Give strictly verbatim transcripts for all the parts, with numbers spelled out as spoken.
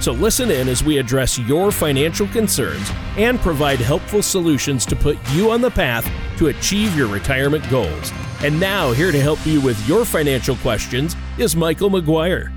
So listen in as we address your financial concerns and provide helpful solutions to put you on the path to achieve your retirement goals. And now, here to help you with your financial questions is Michael McGuire.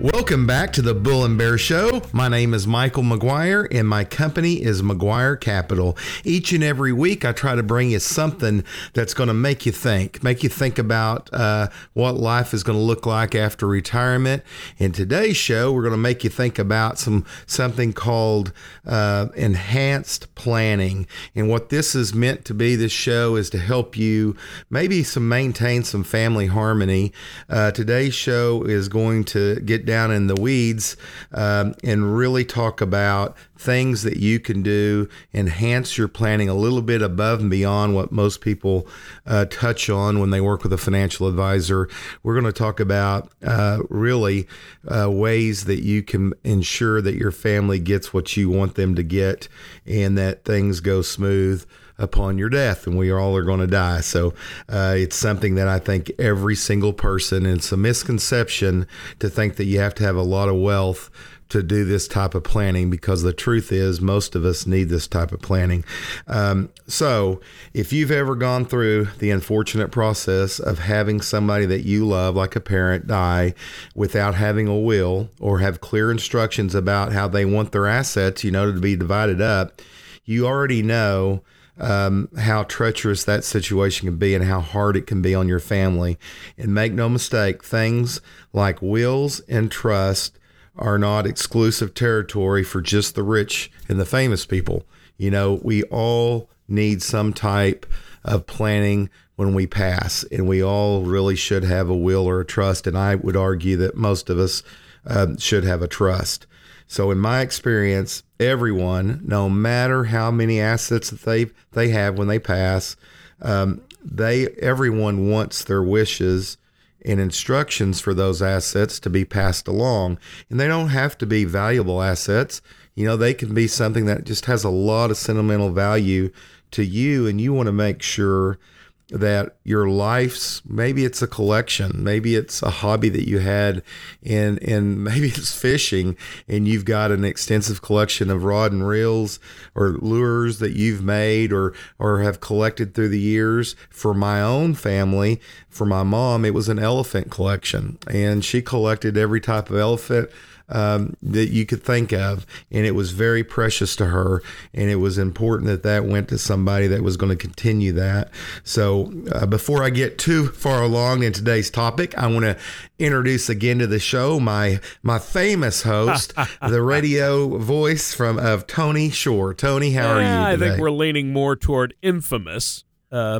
Welcome back to the Bull and Bear Show. My name is Michael McGuire, and my company is McGuire Capital. Each and every week, I try to bring you something that's going to make you think, make you think about uh, what life is going to look like after retirement. In today's show, we're going to make you think about some something called uh, enhanced planning. And what this is meant to be, this show, is to help you maybe some maintain some family harmony. Uh, today's show is going to get down in the weeds um, and really talk about things that you can do, enhance your planning a little bit above and beyond what most people uh, touch on when they work with a financial advisor. We're going to talk about uh, really uh, ways that you can ensure that your family gets what you want them to get and that things go smooth upon your death, and we all are going to die. So uh, it's something that I think every single person, and it's a misconception to think that you have to have a lot of wealth to do this type of planning, because the truth is most of us need this type of planning. Um, so if you've ever gone through the unfortunate process of having somebody that you love, like a parent, die without having a will or have clear instructions about how they want their assets, you know, to be divided up, you already know Um, how treacherous that situation can be and how hard it can be on your family. And make no mistake, things like wills and trust are not exclusive territory for just the rich and the famous people. You know, we all need some type of planning when we pass, and we all really should have a will or a trust. And I would argue that most of us um, should have a trust. So in my experience, everyone, no matter how many assets that they they have when they pass, um, they everyone wants their wishes and instructions for those assets to be passed along. And they don't have to be valuable assets. You know, they can be something that just has a lot of sentimental value to you, and you want to make sure that your life's, maybe it's a collection, maybe it's a hobby that you had, and and maybe it's fishing, and you've got an extensive collection of rod and reels or lures that you've made or or have collected through the years. For my own family, for my mom, it was an elephant collection, and she collected every type of elephant Um, that you could think of, and it was very precious to her, and it was important that that went to somebody that was going to continue that. So uh, before I get too far along in today's topic, I want to introduce again to the show my my famous host, the radio voice from of Tony Shore. Tony, how yeah, are you today? I think we're leaning more toward infamous. Uh,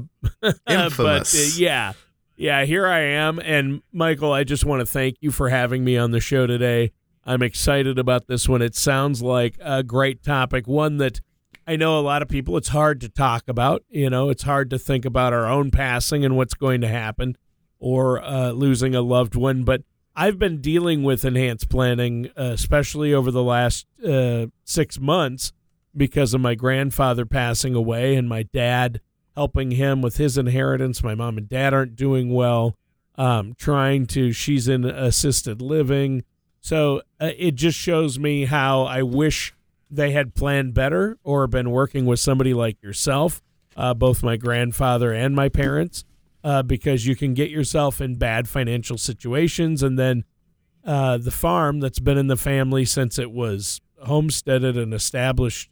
infamous. But, uh, yeah. Yeah, here I am. And Michael, I just want to thank you for having me on the show today. I'm excited about this one. It sounds like a great topic, one that I know a lot of people, it's hard to talk about. You know, it's hard to think about our own passing and what's going to happen, or uh, losing a loved one. But I've been dealing with enhanced planning, uh, especially over the last uh, six months because of my grandfather passing away and my dad helping him with his inheritance. My mom and dad aren't doing well, um, trying to, she's in assisted living. So uh, it just shows me how I wish they had planned better or been working with somebody like yourself, uh, both my grandfather and my parents, uh, because you can get yourself in bad financial situations. And then uh, the farm that's been in the family since it was homesteaded and established,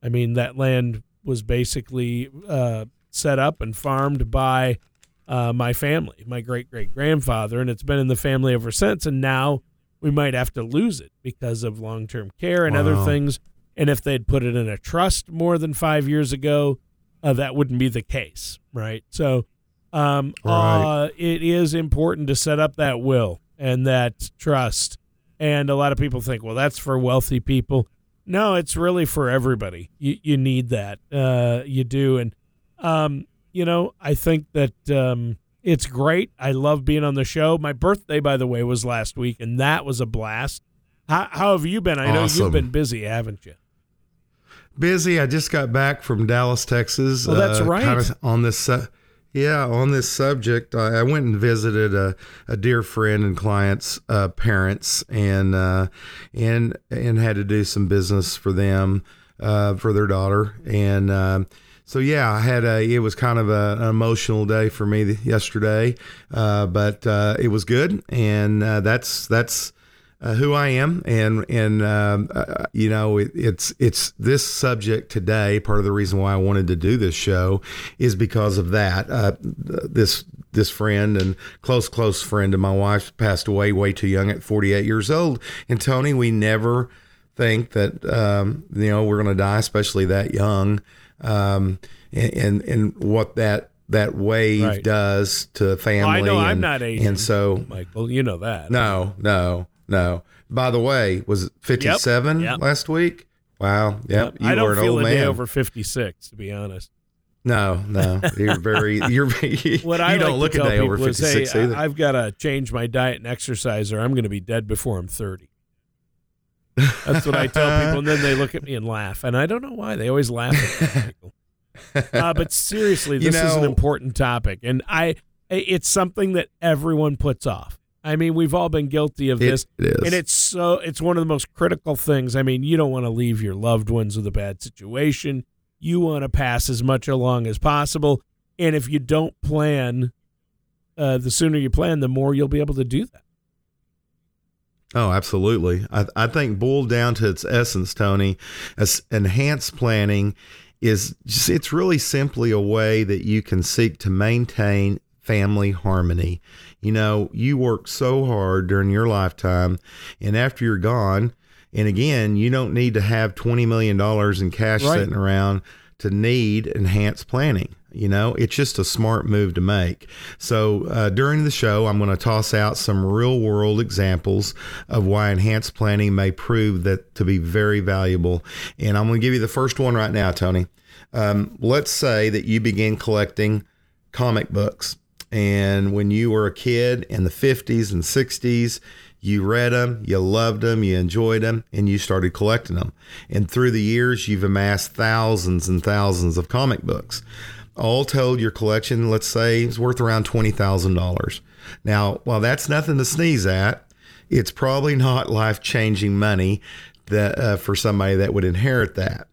I mean, that land was basically uh, set up and farmed by uh, my family, my great-great-grandfather, and it's been in the family ever since, and now we might have to lose it because of long-term care and wow. other things. And if they'd put it in a trust more than five years ago, uh, that wouldn't be the case, right? So um, right. Uh, it is important to set up that will and that trust. And a lot of people think, well, that's for wealthy people. No, it's really for everybody. You you need that. Uh, you do. And um, you know, I think that um, it's great. I love being on the show. My birthday, by the way, was last week, and that was a blast. How, how have you been? I know awesome. You've been busy, haven't you? Busy. I just got back from Dallas, Texas. Oh, that's uh, right. Kind of on this, uh, yeah, on this subject, I, I went and visited a, a dear friend and client's uh, parents, and uh, and and had to do some business for them, uh, for their daughter, and uh, so yeah, I had a. It was kind of a, an emotional day for me yesterday, uh, but uh, it was good, and uh, that's that's. Uh, who I am, and and um, uh, you know, it, it's it's this subject today. Part of the reason why I wanted to do this show is because of that. Uh, this this friend and close close friend of my wife's passed away way too young at forty-eight years old. And Tony, we never think that um, you know we're going to die, especially that young, um, and, and and what that. that wave right. does to family. Well, I know and, I'm not aging, and so Michael, you know that. No, no, no. By the way, was it fifty-seven yep, yep. last week? Wow. Yep. yep. You I don't were an feel old a man. Day over fifty-six, to be honest. No, no. You're very, you're, you what I don't like look a day over fifty-six say, either. I've got to change my diet and exercise or I'm going to be dead before I'm thirty. That's what I tell people. And then they look at me and laugh. And I don't know why they always laugh at me, Michael. Uh, but seriously, this you know, is an important topic, and I it's something that everyone puts off. I mean, we've all been guilty of this, it is. and it's so it's one of the most critical things. I mean, you don't want to leave your loved ones with a bad situation. You want to pass as much along as possible, and if you don't plan, uh, the sooner you plan, the more you'll be able to do that. Oh, absolutely. I, I think boiled down to its essence, Tony, as enhanced planning is just, it's really simply a way that you can seek to maintain family harmony. You know, you work so hard during your lifetime, and after you're gone, and again, you don't need to have twenty million dollars in cash right. sitting around to need enhanced planning. You know, it's just a smart move to make. So uh, during the show, I'm going to toss out some real world examples of why enhanced planning may prove that to be very valuable. And I'm going to give you the first one right now, Tony. Um, let's say that you begin collecting comic books. And when you were a kid in the fifties and sixties, you read them, you loved them, you enjoyed them, and you started collecting them. And through the years, you've amassed thousands and thousands of comic books. All told, your collection, let's say, is worth around twenty thousand dollars. Now, while that's nothing to sneeze at, it's probably not life-changing money that uh, for somebody that would inherit that.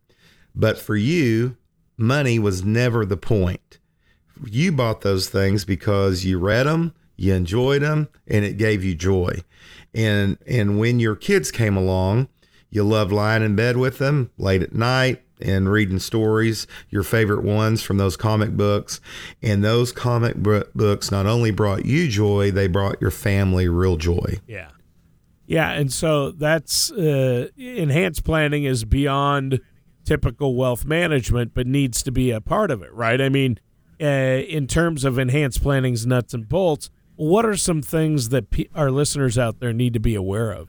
But for you, money was never the point. You bought those things because you read them, you enjoyed them, and it gave you joy. And and when your kids came along, you loved lying in bed with them late at night, and reading stories, your favorite ones from those comic books. And those comic b- books not only brought you joy, they brought your family real joy. Yeah. Yeah. And so that's uh, enhanced planning is beyond typical wealth management, but needs to be a part of it, right? I mean, uh, in terms of enhanced planning's nuts and bolts, what are some things that pe- our listeners out there need to be aware of?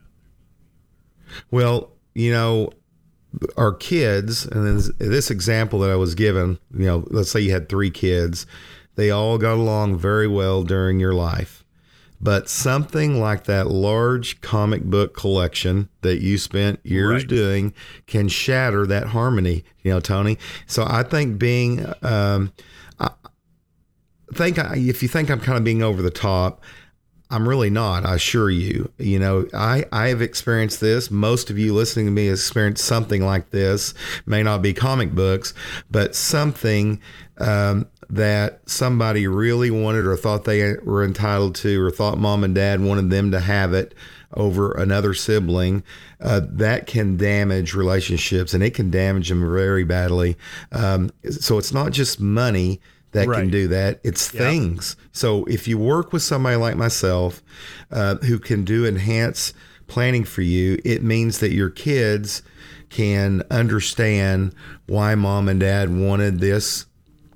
Well, you know, our kids, and then this example that I was given, you know, let's say you had three kids, they all got along very well during your life, but something like that large comic book collection that you spent years right. doing can shatter that harmony, you know, Tony. So I think being, um, I think I, if you think I'm kind of being over the top, I'm really not, I assure you. You know, I, I have experienced this. Most of you listening to me have experienced something like this. May not be comic books, but something um, that somebody really wanted or thought they were entitled to or thought mom and dad wanted them to have it over another sibling. Uh, that can damage relationships, and it can damage them very badly. Um, so it's not just money that right. can do that. It's yep. things. So if you work with somebody like myself uh, who can do enhanced planning for you, it means that your kids can understand why mom and dad wanted this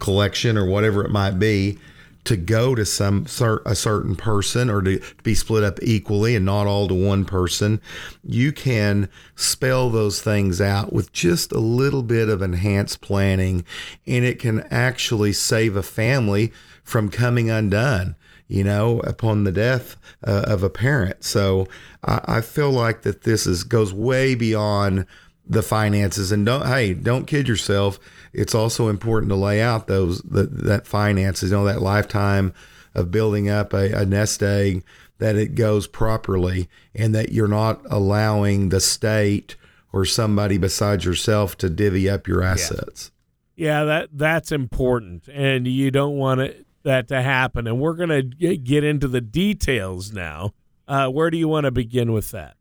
collection or whatever it might be to go to some cer- a certain person, or to be split up equally and not all to one person. You can spell those things out with just a little bit of enhanced planning, and it can actually save a family from coming undone, you know, upon the death uh, of a parent. So I, I feel like that this is goes way beyond the finances. And don't, hey, don't kid yourself. It's also important to lay out those, the, that finances, you know, that lifetime of building up a, a nest egg, that it goes properly, and that you're not allowing the state or somebody besides yourself to divvy up your assets. Yeah, yeah that that's important. And you don't want it, that to happen. And we're going to get into the details now. Uh, where do you want to begin with that?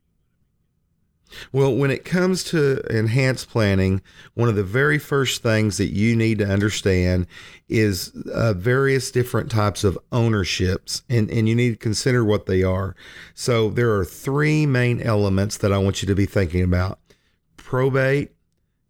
Well, when it comes to enhanced planning, one of the very first things that you need to understand is uh, various different types of ownerships, and, and you need to consider what they are. So there are three main elements that I want you to be thinking about: probate,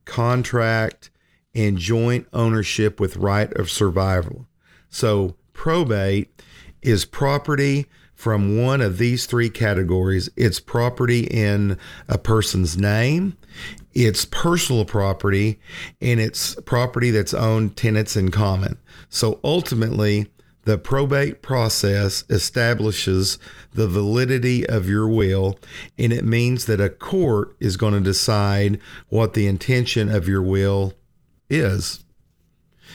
contract, and joint ownership with right of survival. So probate is property from one of these three categories. It's property in a person's name, it's personal property, and it's property that's owned tenants in common. So ultimately, the probate process establishes the validity of your will, and it means that a court is going to decide what the intention of your will is.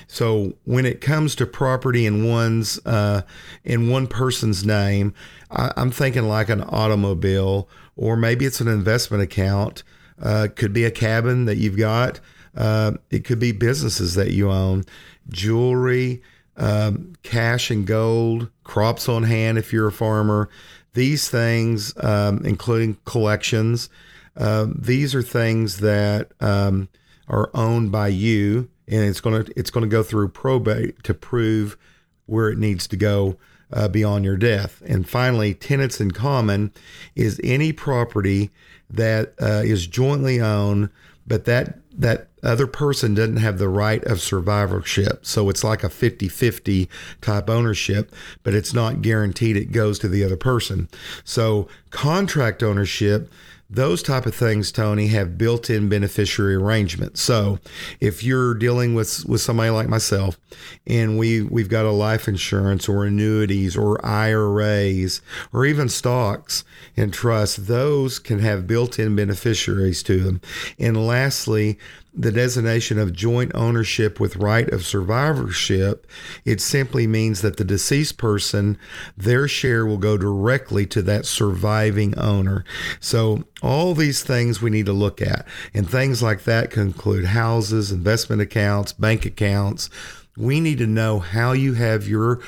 So when it comes to property in one's uh, in one person's name, I, I'm thinking like an automobile, or maybe it's an investment account. Uh, could be a cabin that you've got. Uh, it could be businesses that you own, jewelry, um, cash and gold, crops on hand if you're a farmer. These things, um, including collections, uh, these are things that um, are owned by you. And it's going to it's going to go through probate to prove where it needs to go uh, beyond your death. And finally, tenants in common is any property that uh, is jointly owned, but that that other person doesn't have the right of survivorship. So it's like a fifty-fifty type ownership, but it's not guaranteed it goes to the other person. So contract ownership, those type of things, Tony, have built-in beneficiary arrangements. So if you're dealing with, with somebody like myself, and we, we've got a life insurance or annuities or I R As or even stocks and trusts, those can have built-in beneficiaries to them. And lastly, the designation of joint ownership with right of survivorship, it simply means that the deceased person, their share will go directly to that surviving owner. So all these things we need to look at, and things like that can include houses, investment accounts, bank accounts. We need to know how you have your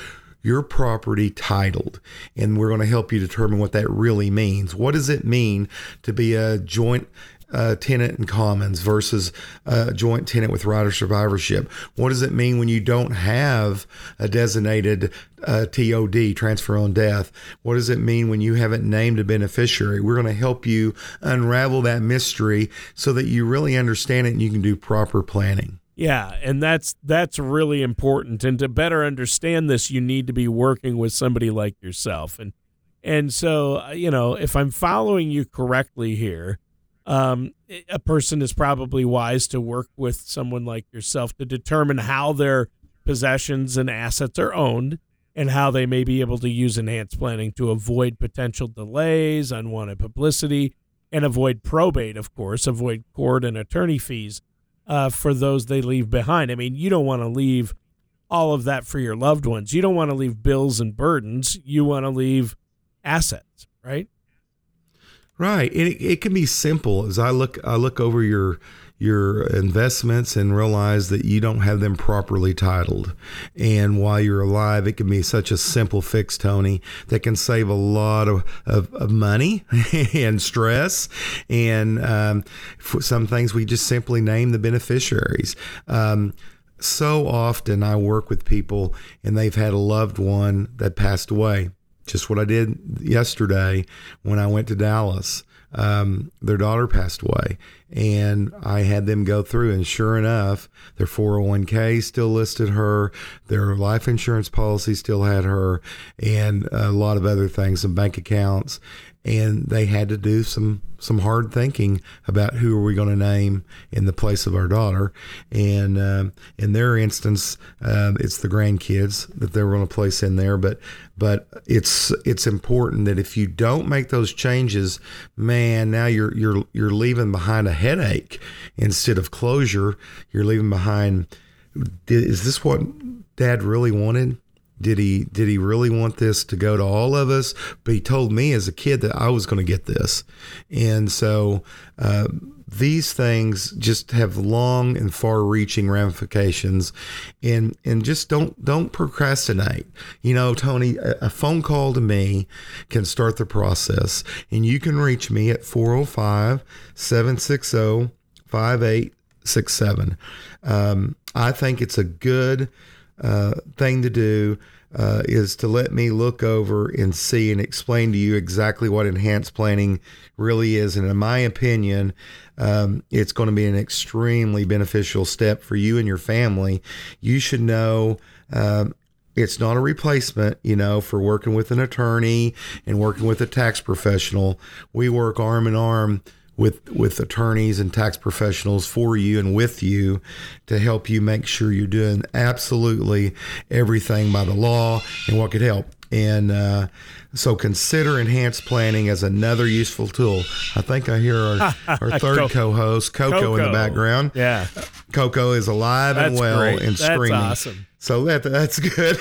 your property titled, and we're going to help you determine what that really means. What does it mean to be a joint Uh, tenant in commons versus a uh, joint tenant with right of survivorship? What does it mean when you don't have a designated uh, T O D, transfer on death? What does it mean when you haven't named a beneficiary? We're going to help you unravel that mystery so that you really understand it and you can do proper planning. Yeah, and that's that's really important. And to better understand this, you need to be working with somebody like yourself. And and so, you know, if I'm following you correctly here, Um, a person is probably wise to work with someone like yourself to determine how their possessions and assets are owned, and how they may be able to use enhanced planning to avoid potential delays, unwanted publicity, and avoid probate, of course, avoid court and attorney fees uh, for those they leave behind. I mean, you don't want to leave all of that for your loved ones. You don't want to leave bills and burdens. You want to leave assets, right? Right. It it can be simple. As I look, I look over your your investments and realize that you don't have them properly titled. And while you're alive, it can be such a simple fix, Tony, that can save a lot of, of, of money and stress. And um, for some things, we just simply name the beneficiaries. Um, so often I work with people and they've had a loved one that passed away. Just what I did yesterday when I went to Dallas. um, their daughter passed away, and I had them go through, and sure enough, their four oh one k still listed her, their life insurance policy still had her, and a lot of other things, some bank accounts. And they had to do some some hard thinking about who are we going to name in the place of our daughter. And um, in their instance, uh, it's the grandkids that they were going to place in there. But but it's it's important that if you don't make those changes, man, now you're you're you're leaving behind a headache instead of closure. You're leaving behind, is this what Dad really wanted? Did he did he really want this to go to all of us? But he told me as a kid that I was going to get this. And so uh, these things just have long and far-reaching ramifications. And and just don't don't procrastinate. You know, Tony, a, a phone call to me can start the process. And you can reach me at four oh five, seven six oh, five eight six seven. Um, I think it's a good Uh, thing to do uh, is to let me look over and see and explain to you exactly what enhanced planning really is. And in my opinion, um, it's going to be an extremely beneficial step for you and your family. You should know um, it's not a replacement, you know, for working with an attorney and working with a tax professional. We work arm in arm with with attorneys and tax professionals for you and with you to help you make sure you're doing absolutely everything by the law and what could help. And uh, so consider enhanced planning as another useful tool. I think I hear our, our third co-host, Coco, Coco, in the background. Yeah, Coco is alive that's and well great. And screaming. That's awesome. So that that's good.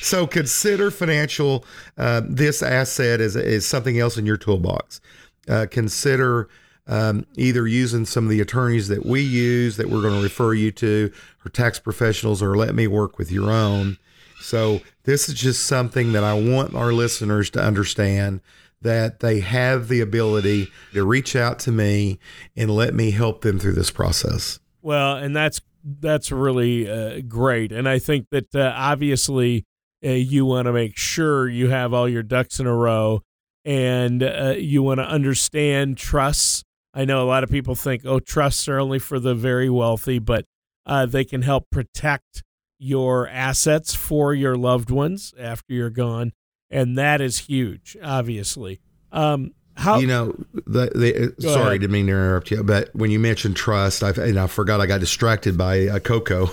So consider financial, uh, this asset is, is something else in your toolbox. Uh, consider um, either using some of the attorneys that we use that we're going to refer you to, or tax professionals, or let me work with your own. So this is just something that I want our listeners to understand, that they have the ability to reach out to me and let me help them through this process. Well, and that's that's really uh, great. And I think that uh, obviously uh, you want to make sure you have all your ducks in a row. And uh, you want to understand trusts. I know a lot of people think, oh, trusts are only for the very wealthy, but uh, they can help protect your assets for your loved ones after you're gone. And that is huge, obviously. Um, how You know, the, the, sorry, ahead. Didn't mean to interrupt you, but when you mentioned trust, I've, and I forgot I got distracted by uh, Coco.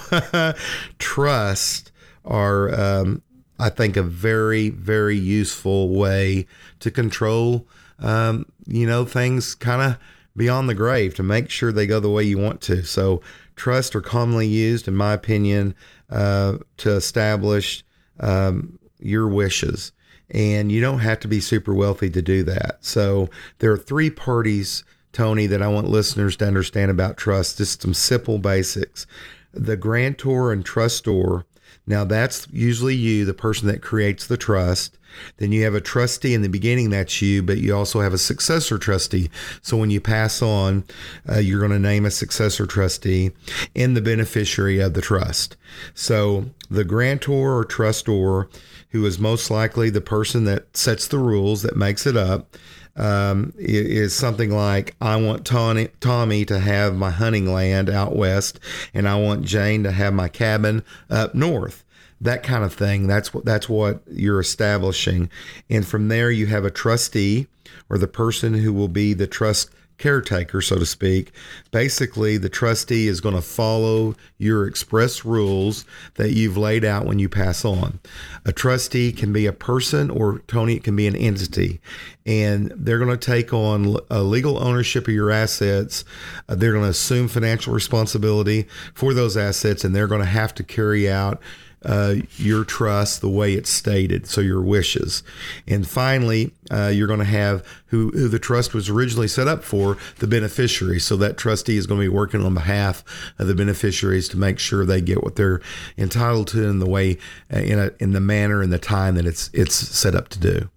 Trust are... Um, I think a very, very useful way to control, um, you know, things kind of beyond the grave, to make sure they go the way you want to. So trusts are commonly used, in my opinion, uh, to establish um, your wishes. And you don't have to be super wealthy to do that. So there are three parties, Tony, that I want listeners to understand about trust. Just some simple basics. The grantor and trustor. Now, that's usually you, the person that creates the trust. Then you have a trustee in the beginning, that's you, but you also have a successor trustee. So when you pass on, uh, you're going to name a successor trustee and the beneficiary of the trust. So the grantor or trustor, who is most likely the person that sets the rules, that makes it up, um, is something like, I want Tony, Tommy to have my hunting land out west, and I want Jane to have my cabin up north. That kind of thing. That's what that's what you're establishing. And from there, you have a trustee, or the person who will be the trust caretaker, so to speak. Basically, the trustee is going to follow your express rules that you've laid out when you pass on. A trustee can be a person, or Tony, it can be an entity, and they're going to take on a legal ownership of your assets. Uh, they're going to assume financial responsibility for those assets, and they're going to have to carry out Uh, your trust the way it's stated, so your wishes. And finally, uh, you're going to have who, who the trust was originally set up for, the beneficiary. So that trustee is going to be working on behalf of the beneficiaries to make sure they get what they're entitled to in the way, uh, in a, in the manner and the time that it's it's set up to do.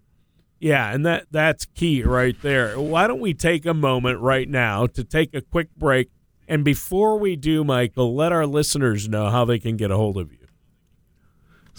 Yeah, and that that's key right there. Why don't we take a moment right now to take a quick break? And before we do, Michael, let our listeners know how they can get a hold of you.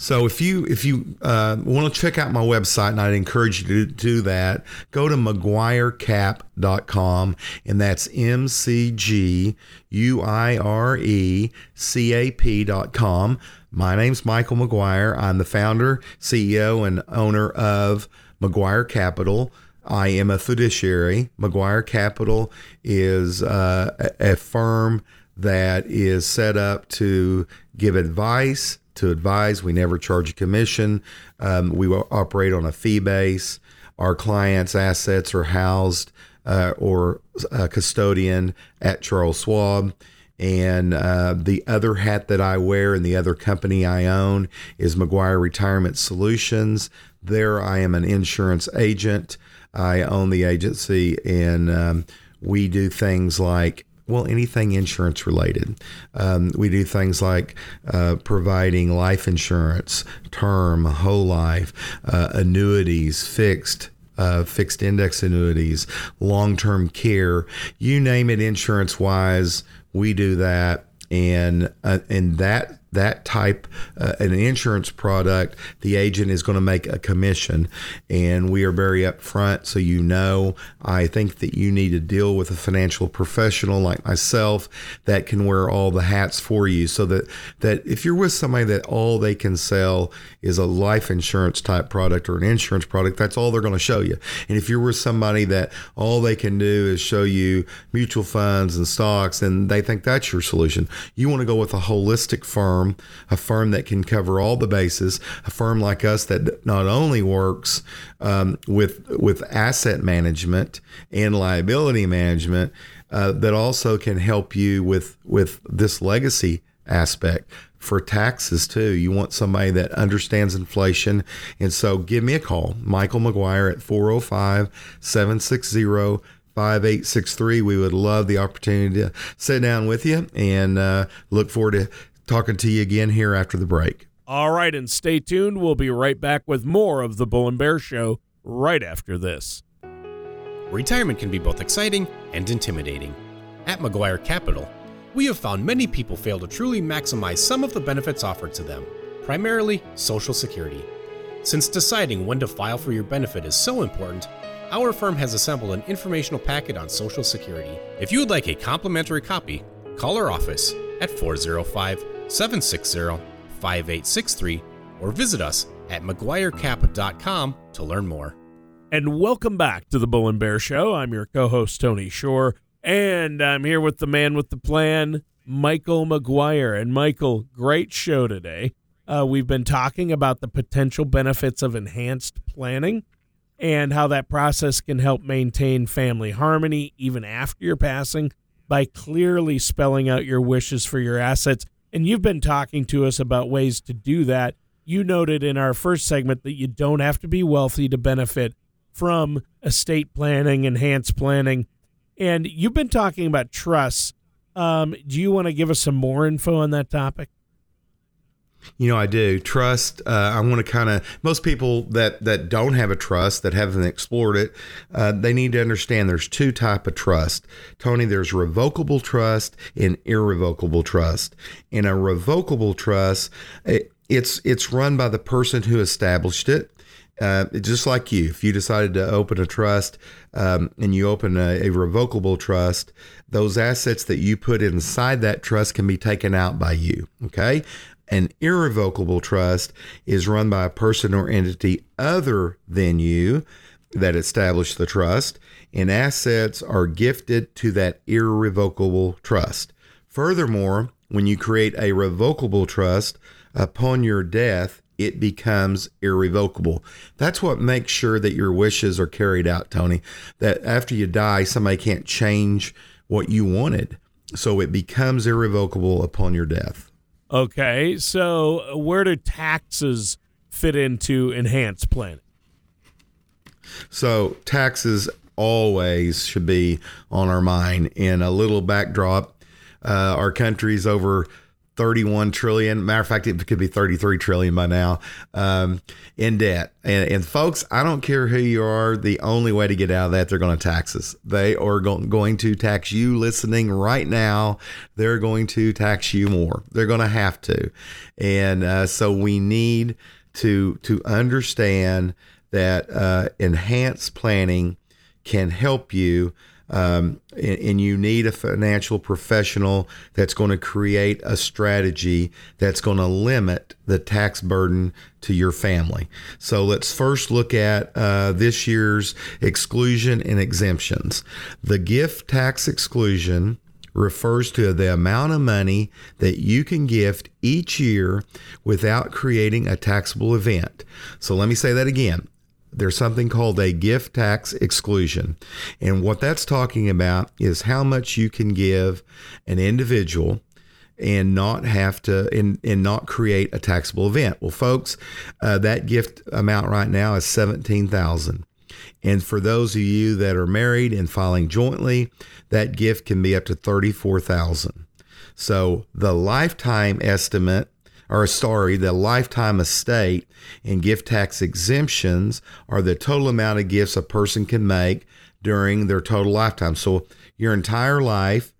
So if you if you uh, want to check out my website, and I'd encourage you to do that, go to mcguire cap dot com, and that's M C G U I R E C A P dot com. My name's Michael McGuire. I'm the founder, C E O, and owner of McGuire Capital. I am a fiduciary. McGuire Capital is uh, a, a firm that is set up to give advice, to advise. We never charge a commission. Um, we operate on a fee base. Our clients' assets are housed uh, or uh, custodianed at Charles Schwab. And uh, the other hat that I wear and the other company I own is McGuire Retirement Solutions. There I am an insurance agent. I own the agency, and um, we do things like, well, anything insurance related. Um, we do things like uh, providing life insurance, term, whole life, uh, annuities, fixed Uh, fixed index annuities, long-term care, you name it, insurance-wise, we do that. And uh, and that that type, uh, an insurance product, the agent is going to make a commission, and we are very upfront. So you know, I think that you need to deal with a financial professional like myself that can wear all the hats for you, so that that if you're with somebody that all they can sell is a life insurance type product or an insurance product, that's all they're going to show you. And if you're with somebody that all they can do is show you mutual funds and stocks, and they think that's your solution, you want to go with a holistic firm, a firm that can cover all the bases, a firm like us that not only works um, with with asset management and liability management, uh, that also can help you with with this legacy aspect. For taxes too, you want somebody that understands inflation. And so give me a call, Michael McGuire, at four oh five, seven six zero, five eight six three. We would love the opportunity to sit down with you, and uh, look forward to talking to you again here after the break. All right, and stay tuned. We'll be right back with more of the Bull and Bear Show right after this. Retirement can be both exciting and intimidating. At McGuire Capital, we have found many people fail to truly maximize some of the benefits offered to them, primarily Social Security. Since deciding when to file for your benefit is so important, our firm has assembled an informational packet on Social Security. If you would like a complimentary copy, call our office at four oh five, seven six zero, five eight six three or visit us at mcguire cap dot com to learn more. And welcome back to the Bull and Bear Show. I'm your co-host, Tony Shore, and I'm here with the man with the plan, Michael McGuire. And Michael, great show today. Uh, we've been talking about the potential benefits of enhanced planning and how that process can help maintain family harmony even after your passing by clearly spelling out your wishes for your assets. And you've been talking to us about ways to do that. You noted in our first segment that you don't have to be wealthy to benefit from estate planning, enhanced planning. And you've been talking about trusts. Um, do you want to give us some more info on that topic? You know, I do. Trust, uh, I want to kind of, most people that, that don't have a trust, that haven't explored it, uh, they need to understand there's two type of trust. Tony, there's revocable trust and irrevocable trust. In a revocable trust, it, it's it's run by the person who established it. Uh, just like you, if you decided to open a trust um, and you open a, a revocable trust, those assets that you put inside that trust can be taken out by you, okay? An irrevocable trust is run by a person or entity other than you that established the trust, and assets are gifted to that irrevocable trust. Furthermore, when you create a revocable trust, upon your death, it becomes irrevocable. That's what makes sure that your wishes are carried out, Tony, that after you die, somebody can't change what you wanted. So it becomes irrevocable upon your death. Okay, so where do taxes fit into enhanced planning? So taxes always should be on our mind. In a little backdrop, uh, our country's over thirty-one trillion. Matter of fact, it could be thirty-three trillion by now um, in debt. And, and folks, I don't care who you are. The only way to get out of that, they're going to tax us. They are go- going to tax you listening right now. They're going to tax you more. They're going to have to. And uh, so we need to, to understand that uh, enhanced planning can help you. Um, and, and you need a financial professional that's going to create a strategy that's going to limit the tax burden to your family. So let's first look at uh, this year's exclusion and exemptions. The gift tax exclusion refers to the amount of money that you can gift each year without creating a taxable event. So let me say that again. There's something called a gift tax exclusion. And what that's talking about is how much you can give an individual and not have to, and, and not create a taxable event. Well, folks, uh, that gift amount right now is seventeen thousand dollars. And for those of you that are married and filing jointly, that gift can be up to thirty-four thousand dollars. So the lifetime estimate or sorry, the lifetime estate and gift tax exemptions are the total amount of gifts a person can make during their total lifetime. So your entire life,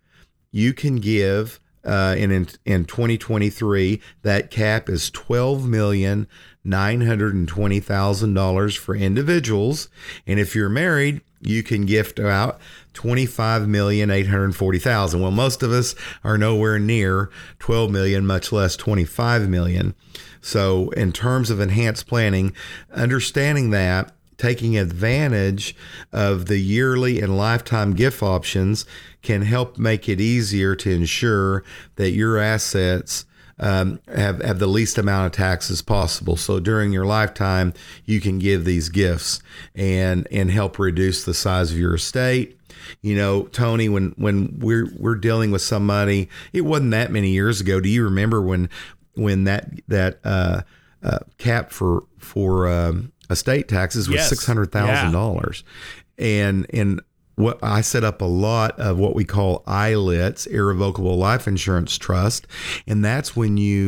you can give, uh, and in, in twenty twenty-three, that cap is twelve million nine hundred twenty thousand dollars for individuals. And if you're married, you can gift out twenty-five million eight hundred forty thousand. Well, most of us are nowhere near twelve million, much less twenty-five million. So in terms of enhanced planning, understanding that, taking advantage of the yearly and lifetime gift options can help make it easier to ensure that your assets Um, have, have the least amount of taxes possible. So during your lifetime, you can give these gifts and and help reduce the size of your estate. You know, Tony, when when we're we're dealing with somebody, it wasn't that many years ago. Do you remember when when that that uh, uh, cap for for um, estate taxes was yes. six hundred thousand yeah. dollars, and and What I set up a lot of what we call I L I Ts, irrevocable life insurance trust, and that's when you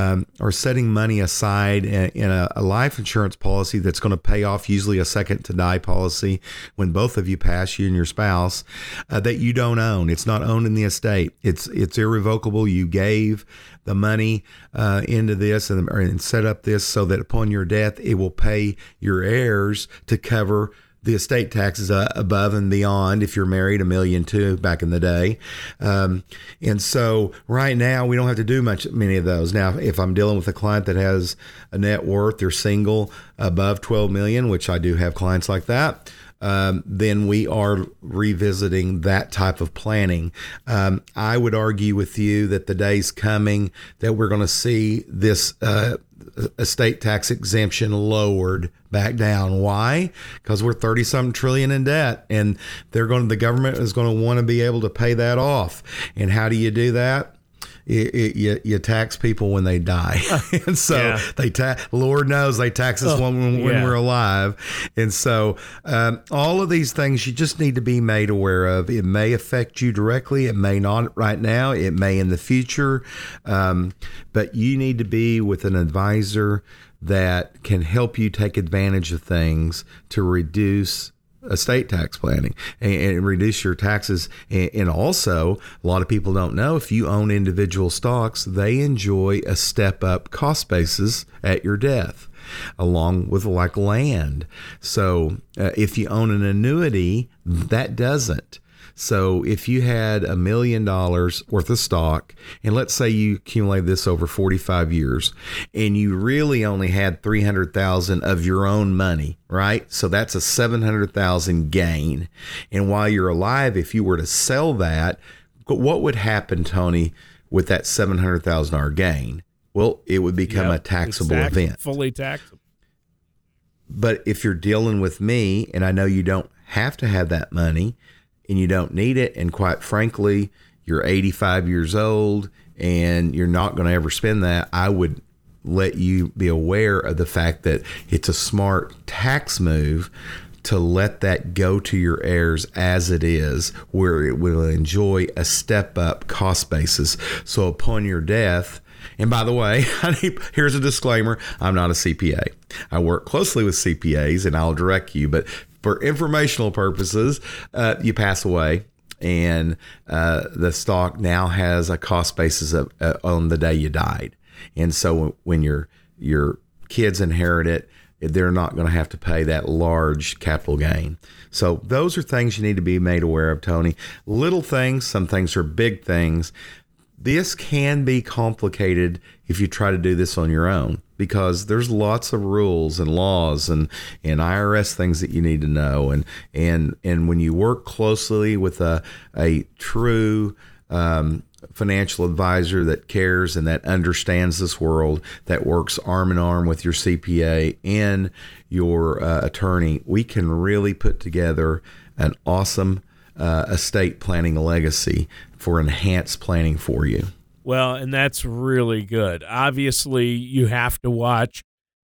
um, are setting money aside in, in a, a life insurance policy that's going to pay off, usually a second to die policy when both of you pass, you and your spouse, uh, that you don't own. It's not owned in the estate. It's it's irrevocable. You gave the money uh, into this and, and set up this so that upon your death, it will pay your heirs to cover the estate taxes above and beyond if you're married, a million two back in the day. Um, and so right now we don't have to do much, many of those. Now, if I'm dealing with a client that has a net worth, they're single above twelve million, which I do have clients like that. Um, then we are revisiting that type of planning. Um, I would argue with you that the day's coming that we're going to see this, uh, estate tax exemption lowered back down. Why? Because we're thirty something trillion in debt, and they're going to, the government is going to want to be able to pay that off. And how do you do that? It, it, you, you tax people when they die. And so yeah. they tax, Lord knows they tax us oh, when, when yeah. we're alive. And so um, all of these things you just need to be made aware of. It may affect you directly. It may not right now. It may in the future. Um, but you need to be with an advisor that can help you take advantage of things to reduce estate tax planning and, and reduce your taxes. And, and also, a lot of people don't know, if you own individual stocks, they enjoy a step up cost basis at your death, along with like land. So uh, if you own an annuity, that doesn't. So if you had a million dollars worth of stock, and let's say you accumulate this over forty-five years, and you really only had three hundred thousand of your own money, right? So that's a seven hundred thousand gain. And while you're alive, if you were to sell that, what would happen, Tony, with that seven hundred thousand dollars gain? Well, it would become yep, a taxable exactly, event. Fully taxable. But if you're dealing with me, and I know you don't have to have that money, and you don't need it, and quite frankly, you're eighty-five years old and you're not going to ever spend that, I would let you be aware of the fact that it's a smart tax move to let that go to your heirs as it is, where it will enjoy a step-up cost basis. So upon your death, and by the way, here's a disclaimer, I'm not a C P A. I work closely with C P As, and I'll direct you, but for informational purposes, uh, you pass away, and uh, the stock now has a cost basis of, uh, on the day you died. And so when your your kids inherit it, they're not going to have to pay that large capital gain. So those are things you need to be made aware of, Tony. Little things, some things are big things. This can be complicated if you try to do this on your own, because there's lots of rules and laws and, and I R S things that you need to know. And and and when you work closely with a, a true um, financial advisor that cares and that understands this world, that works arm in arm with your C P A and your uh, attorney, we can really put together an awesome uh, estate planning legacy for enhanced planning for you. Well, and that's really good. Obviously, you have to watch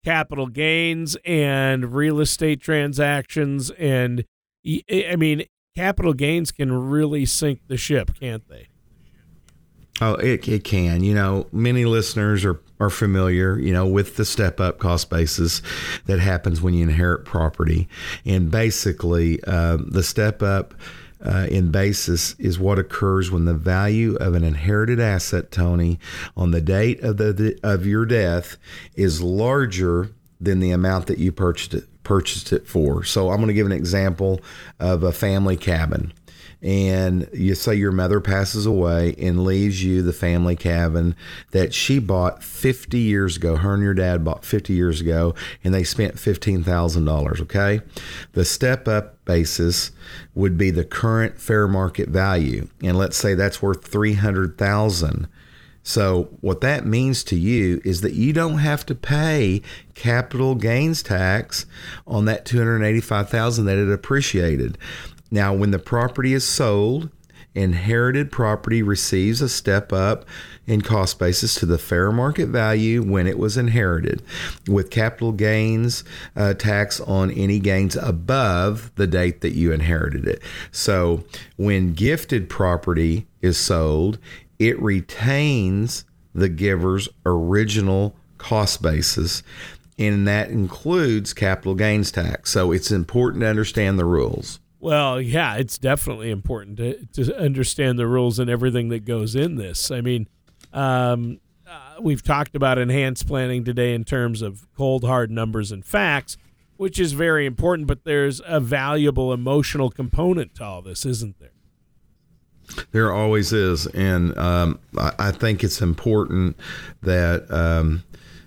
capital gains and real estate transactions. And I mean, capital gains can really sink the ship, can't they? Oh, it it can. You know, many listeners are, are familiar, you know, with the step-up cost basis that happens when you inherit property. And basically, um, the step-up uh, in basis is what occurs when the value of an inherited asset, Tony, on the date of the, the of your death is larger than the amount that you purchased it, purchased it for. So I'm going to give an example of a family cabin. And you say your mother passes away and leaves you the family cabin that she bought fifty years ago. Her and your dad bought fifty years ago, and they spent fifteen thousand dollars, okay? The step-up basis would be the current fair market value, and let's say that's worth three hundred thousand dollars. So what that means to you is that you don't have to pay capital gains tax on that two hundred eighty-five thousand dollars that it appreciated. Now, when the property is sold, inherited property receives a step up in cost basis to the fair market value when it was inherited, with capital gains uh, tax on any gains above the date that you inherited it. So when gifted property is sold, it retains the giver's original cost basis, and that includes capital gains tax. So it's important to understand the rules. Well, yeah, it's definitely important to, to understand the rules and everything that goes in this. I mean, um, uh, we've talked about enhanced planning today in terms of cold, hard numbers and facts, which is very important, but there's a valuable emotional component to all this, isn't there? There always is, and um, I, I think it's important that um,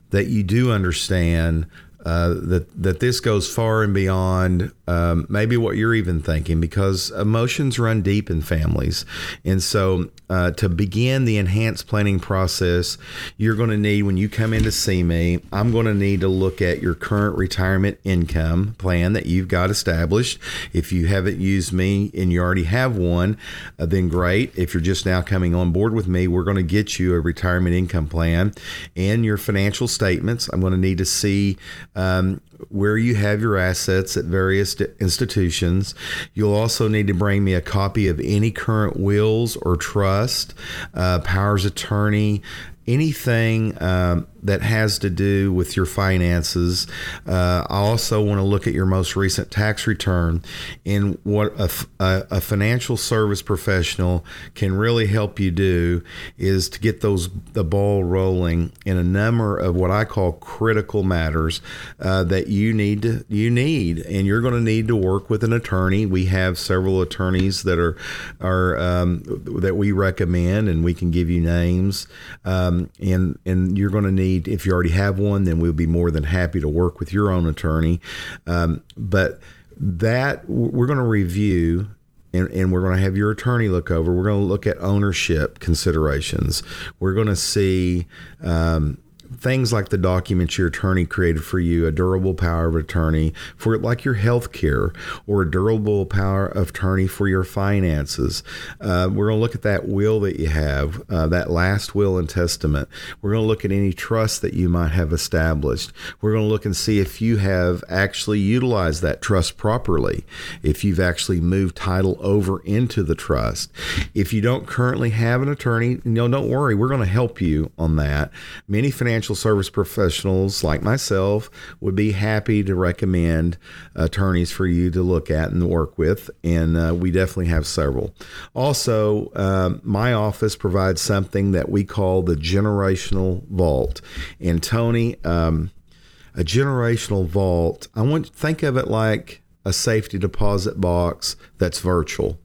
that you do understand Uh, that that this goes far and beyond um, maybe what you're even thinking, because emotions run deep in families. And so uh, to begin the enhanced planning process, you're going to need, when you come in to see me, I'm going to need to look at your current retirement income plan that you've got established. If you haven't used me and you already have one, uh, then great. If you're just now coming on board with me, we're going to get you a retirement income plan and your financial statements. I'm going to need to see Um, where you have your assets at various institutions. You'll also need to bring me a copy of any current wills or trust, uh, powers of attorney, anything um, that has to do with your finances. Uh, I also want to look at your most recent tax return, and what a, a, a financial service professional can really help you do is to get those the ball rolling in a number of what I call critical matters uh, that you need to, you need, and you're going to need to work with an attorney. We have several attorneys that are are um, that we recommend, and we can give you names. Um, And, and you're going to need, if you already have one, then we'll be more than happy to work with your own attorney. Um, but that we're going to review, and, and we're going to have your attorney look over. We're going to look at ownership considerations. We're going to see um, things like the documents your attorney created for you, a durable power of attorney for like your health care, or a durable power of attorney for your finances. Uh, we're going to look at that will that you have, uh, that last will and testament. We're going to look at any trust that you might have established. We're going to look and see if you have actually utilized that trust properly, if you've actually moved title over into the trust. If you don't currently have an attorney, you know, don't worry, we're going to help you on that. Many financial service professionals like myself would be happy to recommend attorneys for you to look at and work with, and uh, we definitely have several. Also, uh, my office provides something that we call the generational vault. And Tony, um, a generational vault, I want you to think of it like a safety deposit box that's virtual.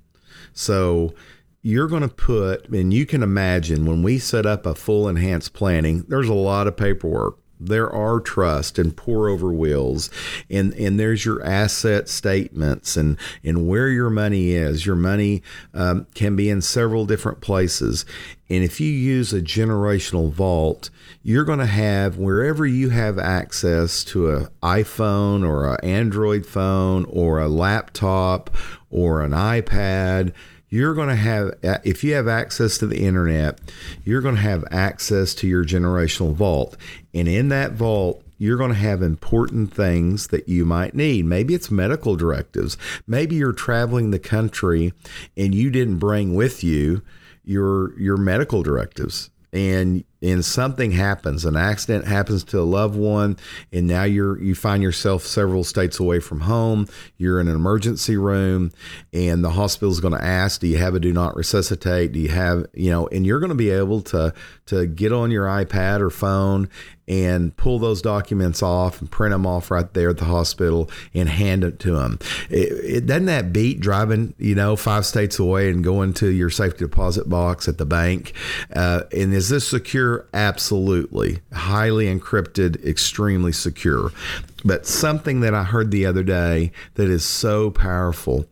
So you're going to put, and you can imagine when we set up a full enhanced planning, there's a lot of paperwork. There are trust and pour over wills, and, and there's your asset statements and, and where your money is. Your money um, can be in several different places. And if you use a generational vault, you're going to have, wherever you have access to an iPhone or an Android phone or a laptop or an iPad, you're going to have, if you have access to the internet, you're going to have access to your generational vault. And in that vault, you're going to have important things that you might need. Maybe it's medical directives. Maybe you're traveling the country and you didn't bring with you your, your medical directives. And and something happens, an accident happens to a loved one, and now you're you find yourself several states away from home. You're in an emergency room, and the hospital is going to ask, "Do you have a do not resuscitate? Do you have you know?" And you're going to be able to to get on your iPad or phone and pull those documents off and print them off right there at the hospital and hand it to them. It, it doesn't that beat driving, you know, five states away and going to your safety deposit box at the bank? Uh, and is this secure? Absolutely. Highly encrypted, extremely secure. But something that I heard the other day that is so powerful,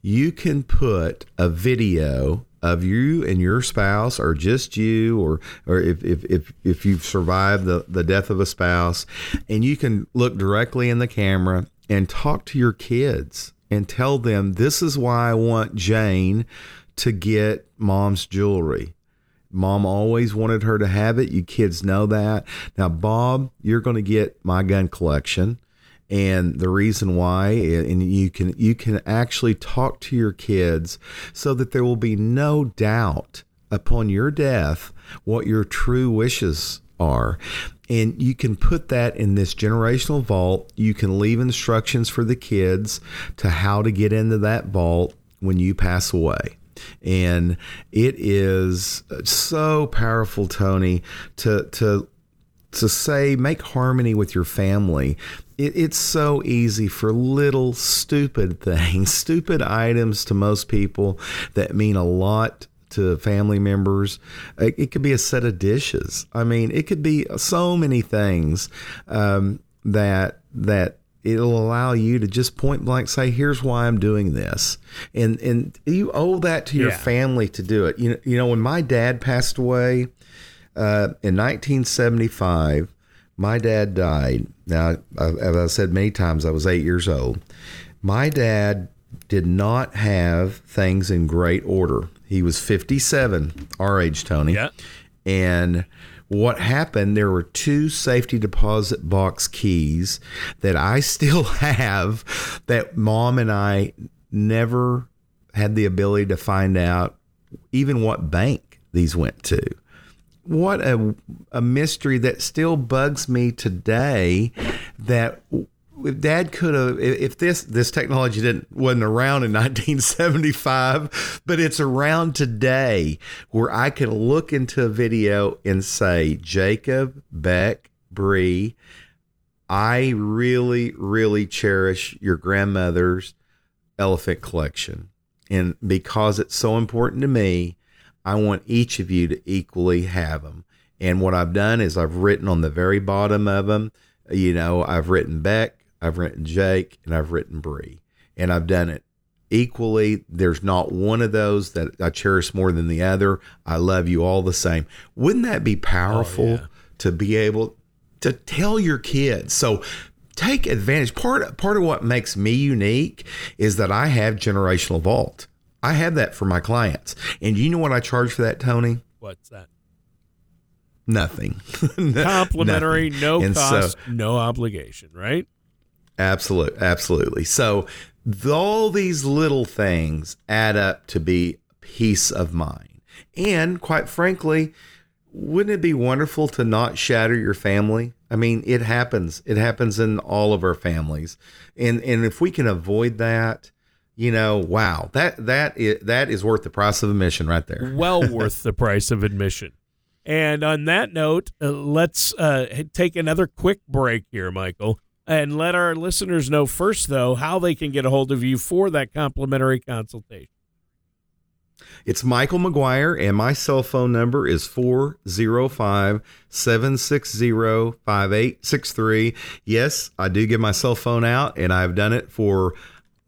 you can put a video of you and your spouse, or just you, or or if if if, if you've survived the, the death of a spouse, and you can look directly in the camera and talk to your kids and tell them, this is why I want Jane to get mom's jewelry. Mom always wanted her to have it. You kids know that. Now, Bob, you're going to get my gun collection. And the reason why, and you can you can actually talk to your kids so that there will be no doubt upon your death what your true wishes are. And you can put that in this generational vault. You can leave instructions for the kids to how to get into that vault when you pass away. And it is so powerful, Tony, to to to say, make harmony with your family. It, it's so easy for little stupid things, stupid items to most people that mean a lot to family members. It, it could be a set of dishes. I mean, it could be so many things um, that that. It'll allow you to just point blank say, here's why I'm doing this. And and you owe that to your yeah. family to do it. You know, you know, when my dad passed away uh, in nineteen seventy-five, my dad died. Now, as I said many times, I was eight years old. My dad did not have things in great order. He was fifty-seven, our age, Tony. Yeah. And what happened, there were two safety deposit box keys that I still have that Mom and I never had the ability to find out even what bank these went to. What a, a mystery that still bugs me today, that if Dad could have, if this, this technology didn't wasn't around in nineteen seventy-five, but it's around today, where I can look into a video and say, Jacob, Beck, Bree, I really, really cherish your grandmother's elephant collection. And because it's so important to me, I want each of you to equally have them. And what I've done is I've written on the very bottom of them, you know, I've written Beck, I've written Jake, and I've written Bree, and I've done it equally. There's not one of those that I cherish more than the other. I love you all the same. Wouldn't that be powerful oh, yeah. to be able to tell your kids. So take advantage. Part, part of what makes me unique is that I have generational vault. I have that for my clients. And you know what I charge for that, Tony? What's that? Nothing. Complimentary, Nothing. no and cost, so, no obligation, right? Absolutely. Absolutely. So all these little things add up to be peace of mind. And quite frankly, wouldn't it be wonderful to not shatter your family? I mean, it happens. It happens in all of our families. And and if we can avoid that, you know, wow, that that is, that is worth the price of admission right there. Well worth the price of admission. And on that note, uh, let's uh, take another quick break here, Michael, and let our listeners know first, though, how they can get a hold of you for that complimentary consultation. It's Michael McGuire, and my cell phone number is four oh five, seven six oh, five eight six three. Yes, I do give my cell phone out, and I've done it for,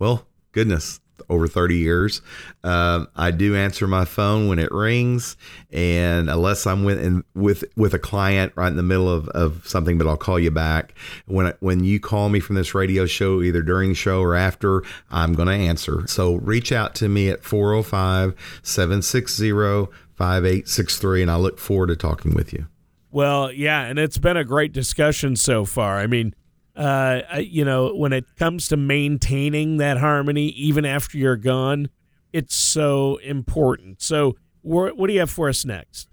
well, goodness, over thirty years. Um, I do answer my phone when it rings, and unless I'm with in, with with a client right in the middle of, of something, but I'll call you back. When when you call me from this radio show, either during the show or after, I'm going to answer. So reach out to me at four oh five, seven six oh, five eight six three, and I look forward to talking with you. Well, yeah, and it's been a great discussion so far. I mean, Uh, you know, when it comes to maintaining that harmony, even after you're gone, it's so important. So what do you have for us next?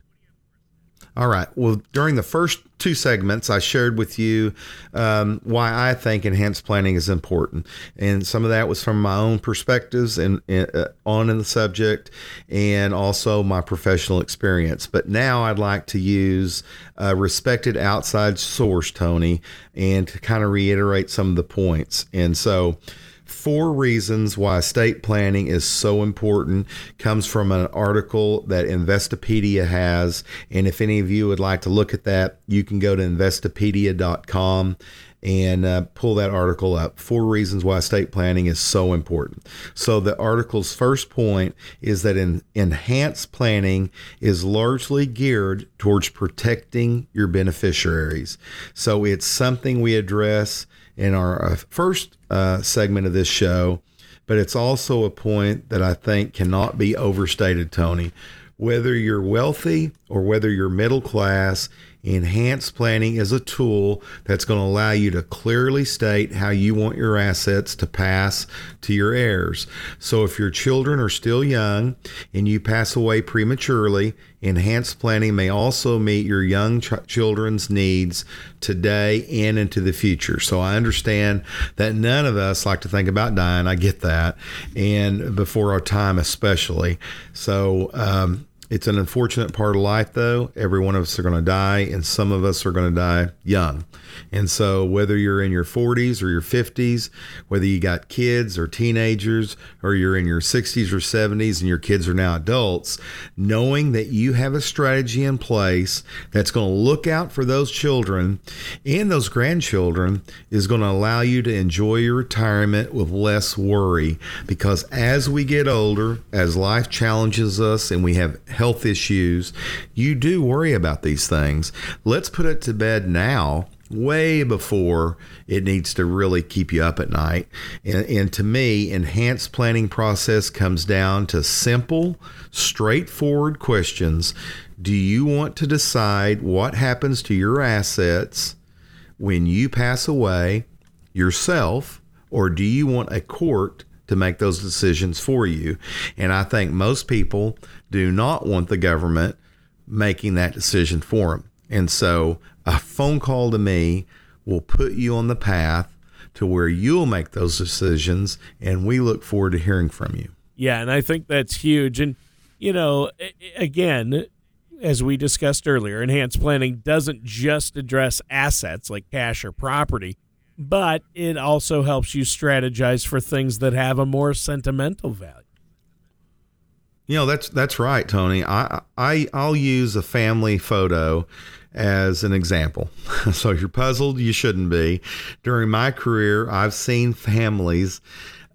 All right. Well, during the first two segments, I shared with you um, why I think enhanced planning is important. And some of that was from my own perspectives and, and uh, on in the subject, and also my professional experience. But now I'd like to use a respected outside source, Tony, and to kind of reiterate some of the points. And so four reasons why estate planning is so important comes from an article that Investopedia has. And if any of you would like to look at that, you can go to investopedia dot com and uh, pull that article up. Four reasons why estate planning is so important. So the article's first point is that in, enhanced planning is largely geared towards protecting your beneficiaries. So it's something we address in our first uh, segment of this show, but it's also a point that I think cannot be overstated, Tony. Whether you're wealthy or whether you're middle class, enhanced planning is a tool that's going to allow you to clearly state how you want your assets to pass to your heirs. So if your children are still young and you pass away prematurely, enhanced planning may also meet your young ch- children's needs today and into the future. So I understand that none of us like to think about dying. I get that. And before our time, especially. So, um, it's an unfortunate part of life, though. Every one of us are going to die, and some of us are going to die young. And so whether you're in your forties or your fifties, whether you got kids or teenagers, or you're in your sixties or seventies and your kids are now adults, knowing that you have a strategy in place that's going to look out for those children and those grandchildren is going to allow you to enjoy your retirement with less worry. Because as we get older, as life challenges us and we have health issues, you do worry about these things. Let's put it to bed now, way before it needs to really keep you up at night. And, and to me, enhanced planning process comes down to simple, straightforward questions. Do you want to decide what happens to your assets when you pass away yourself, or do you want a court to make those decisions for you? And I think most people do not want the government making that decision for them. And so a phone call to me will put you on the path to where you'll make those decisions, and we look forward to hearing from you. Yeah, and I think that's huge. And, you know, again, as we discussed earlier, enhanced planning doesn't just address assets like cash or property, but it also helps you strategize for things that have a more sentimental value. You know, that's that's right, Tony. I, I, I'll use a family photo as an example. So if you're puzzled, you shouldn't be. During my career, I've seen families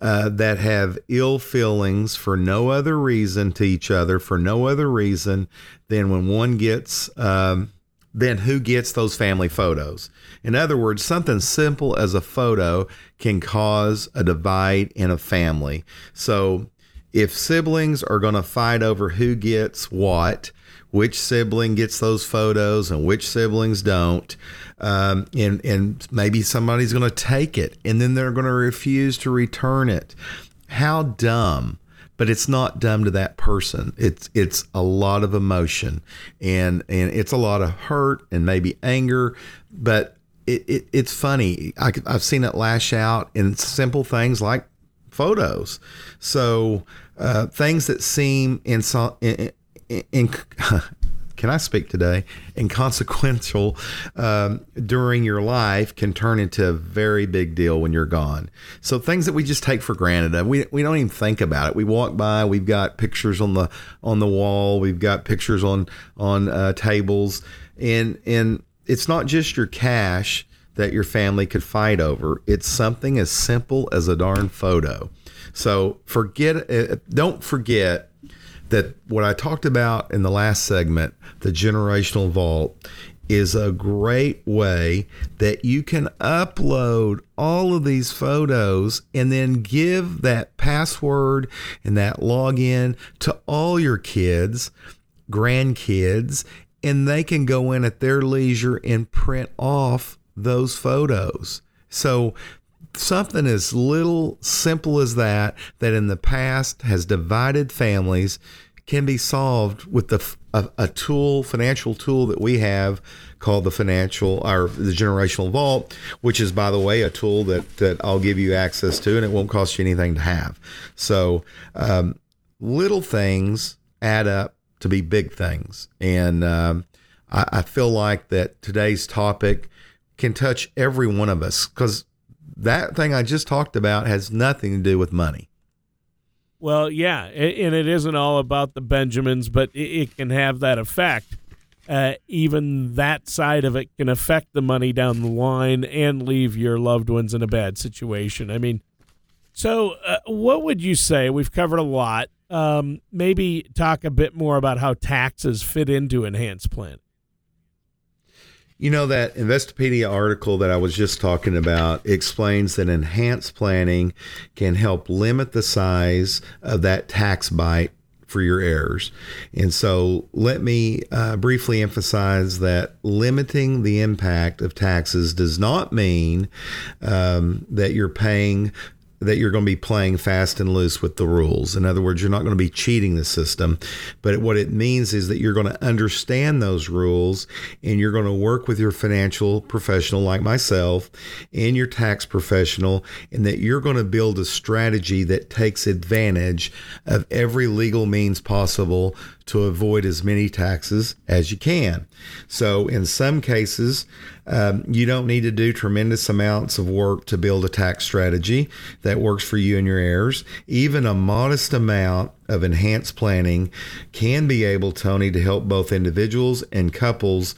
uh, that have ill feelings for no other reason to each other, for no other reason than when one gets um, then who gets those family photos? In other words, something simple as a photo can cause a divide in a family. So if siblings are going to fight over who gets what, which sibling gets those photos and which siblings don't, um, and, and maybe somebody's going to take it and then they're going to refuse to return it. How dumb. But it's not dumb to that person. It's it's a lot of emotion, and and it's a lot of hurt and maybe anger. But it, it it's funny. I, I've seen it lash out in simple things like photos. So uh, things that seem in, in, in, in can I speak today? Inconsequential um, during your life can turn into a very big deal when you're gone. So things that we just take for granted, we we don't even think about it. We walk by, we've got pictures on the on the wall, we've got pictures on on uh, tables, and and it's not just your cash that your family could fight over. It's something as simple as a darn photo. So forget, uh, don't forget. That what I talked about in the last segment, the generational vault, is a great way that you can upload all of these photos and then give that password and that login to all your kids, grandkids, and they can go in at their leisure and print off those photos. So something as little simple as that, that in the past has divided families, can be solved with the a, a tool, financial tool that we have called the financial or the generational vault, which is, by the way, a tool that that I'll give you access to, and it won't cost you anything to have. So um, little things add up to be big things, and um, I, I feel like that today's topic can touch every one of us, because that thing I just talked about has nothing to do with money. Well, yeah, and it isn't all about the Benjamins, but it can have that effect. Uh, even that side of it can affect the money down the line and leave your loved ones in a bad situation. I mean, so uh, what would you say? We've covered a lot. Um, maybe talk a bit more about how taxes fit into enhanced planning. You know, that Investopedia article that I was just talking about explains that enhanced planning can help limit the size of that tax bite for your heirs. And so let me uh, briefly emphasize that limiting the impact of taxes does not mean um, that you're paying that you're going to be playing fast and loose with the rules. In other words, you're not going to be cheating the system, but what it means is that you're going to understand those rules, and you're going to work with your financial professional like myself and your tax professional, and that you're going to build a strategy that takes advantage of every legal means possible to avoid as many taxes as you can. So in some cases, um, you don't need to do tremendous amounts of work to build a tax strategy that works for you and your heirs. Even a modest amount of enhanced planning can be able, Tony, to help both individuals and couples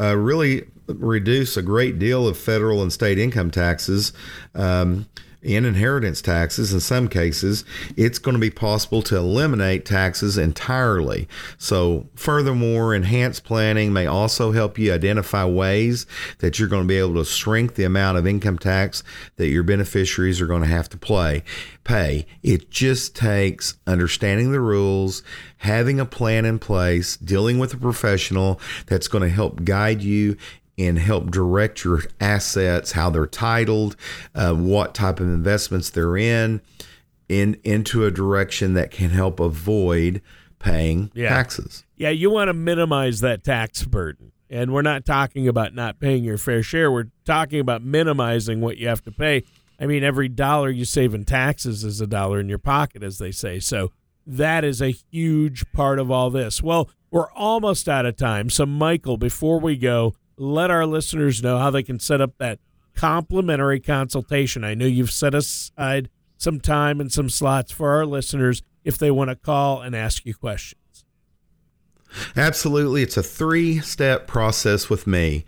uh, really reduce a great deal of federal and state income taxes, um, in inheritance taxes. In some cases, it's going to be possible to eliminate taxes entirely. So furthermore, enhanced planning may also help you identify ways that you're going to be able to shrink the amount of income tax that your beneficiaries are going to have to play, pay. It just takes understanding the rules, having a plan in place, dealing with a professional that's going to help guide you and help direct your assets, how they're titled, uh, what type of investments they're in, in into a direction that can help avoid paying yeah. taxes. Yeah, you want to minimize that tax burden. And we're not talking about not paying your fair share. We're talking about minimizing what you have to pay. I mean, every dollar you save in taxes is a dollar in your pocket, as they say. So that is a huge part of all this. Well, we're almost out of time. So, Michael, before we go, let our listeners know how they can set up that complimentary consultation. I know you've set aside some time and some slots for our listeners if they want to call and ask you questions. Absolutely. It's a three-step process with me.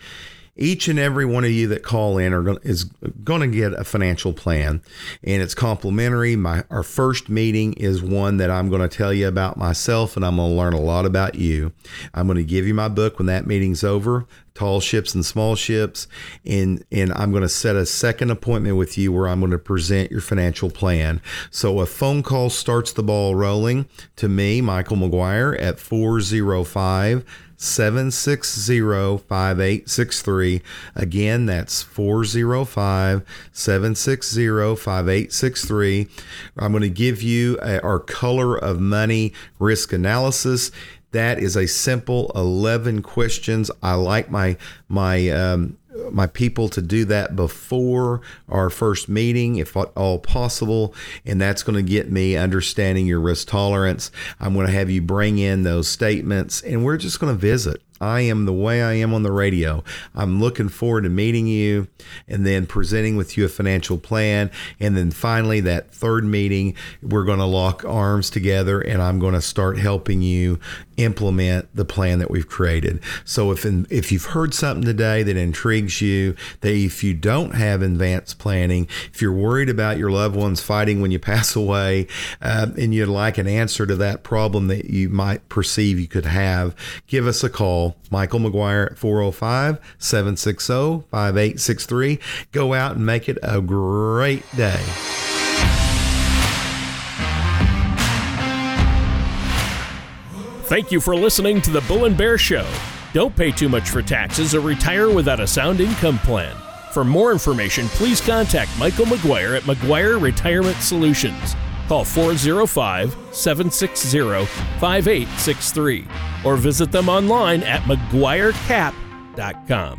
Each and every one of you that call in are going to, is going to get a financial plan, and it's complimentary. My our first meeting is one that I'm going to tell you about myself, and I'm going to learn a lot about you. I'm going to give you my book when that meeting's over, Tall Ships and Small Ships, and and I'm going to set a second appointment with you where I'm going to present your financial plan. So a phone call starts the ball rolling to me, Michael McGuire, at four oh five, seven six oh, five eight six three. Again, that's four oh five, seven six oh, five eight six three. I'm going to give you a, our Color of Money risk analysis. That is a simple eleven questions. I like my my um, my people to do that before our first meeting, if at all possible, and that's going to get me understanding your risk tolerance. I'm going to have you bring in those statements, and we're just going to visit. I am the way I am on the radio. I'm looking forward to meeting you and then presenting with you a financial plan. And then finally, that third meeting, we're going to lock arms together and I'm going to start helping you implement the plan that we've created. So if in, if you've heard something today that intrigues you, that if you don't have advanced planning, if you're worried about your loved ones fighting when you pass away, uh, and you'd like an answer to that problem that you might perceive you could have, give us a call. Michael McGuire at four oh five, seven six oh, five eight six three. Go out and make it a great day. Thank you for listening to the Bull and Bear Show. Don't pay too much for taxes or retire without a sound income plan. For more information, please contact Michael McGuire at McGuire Retirement Solutions. Call four oh five, seven six oh, five eight six three or visit them online at mcguire cap dot com.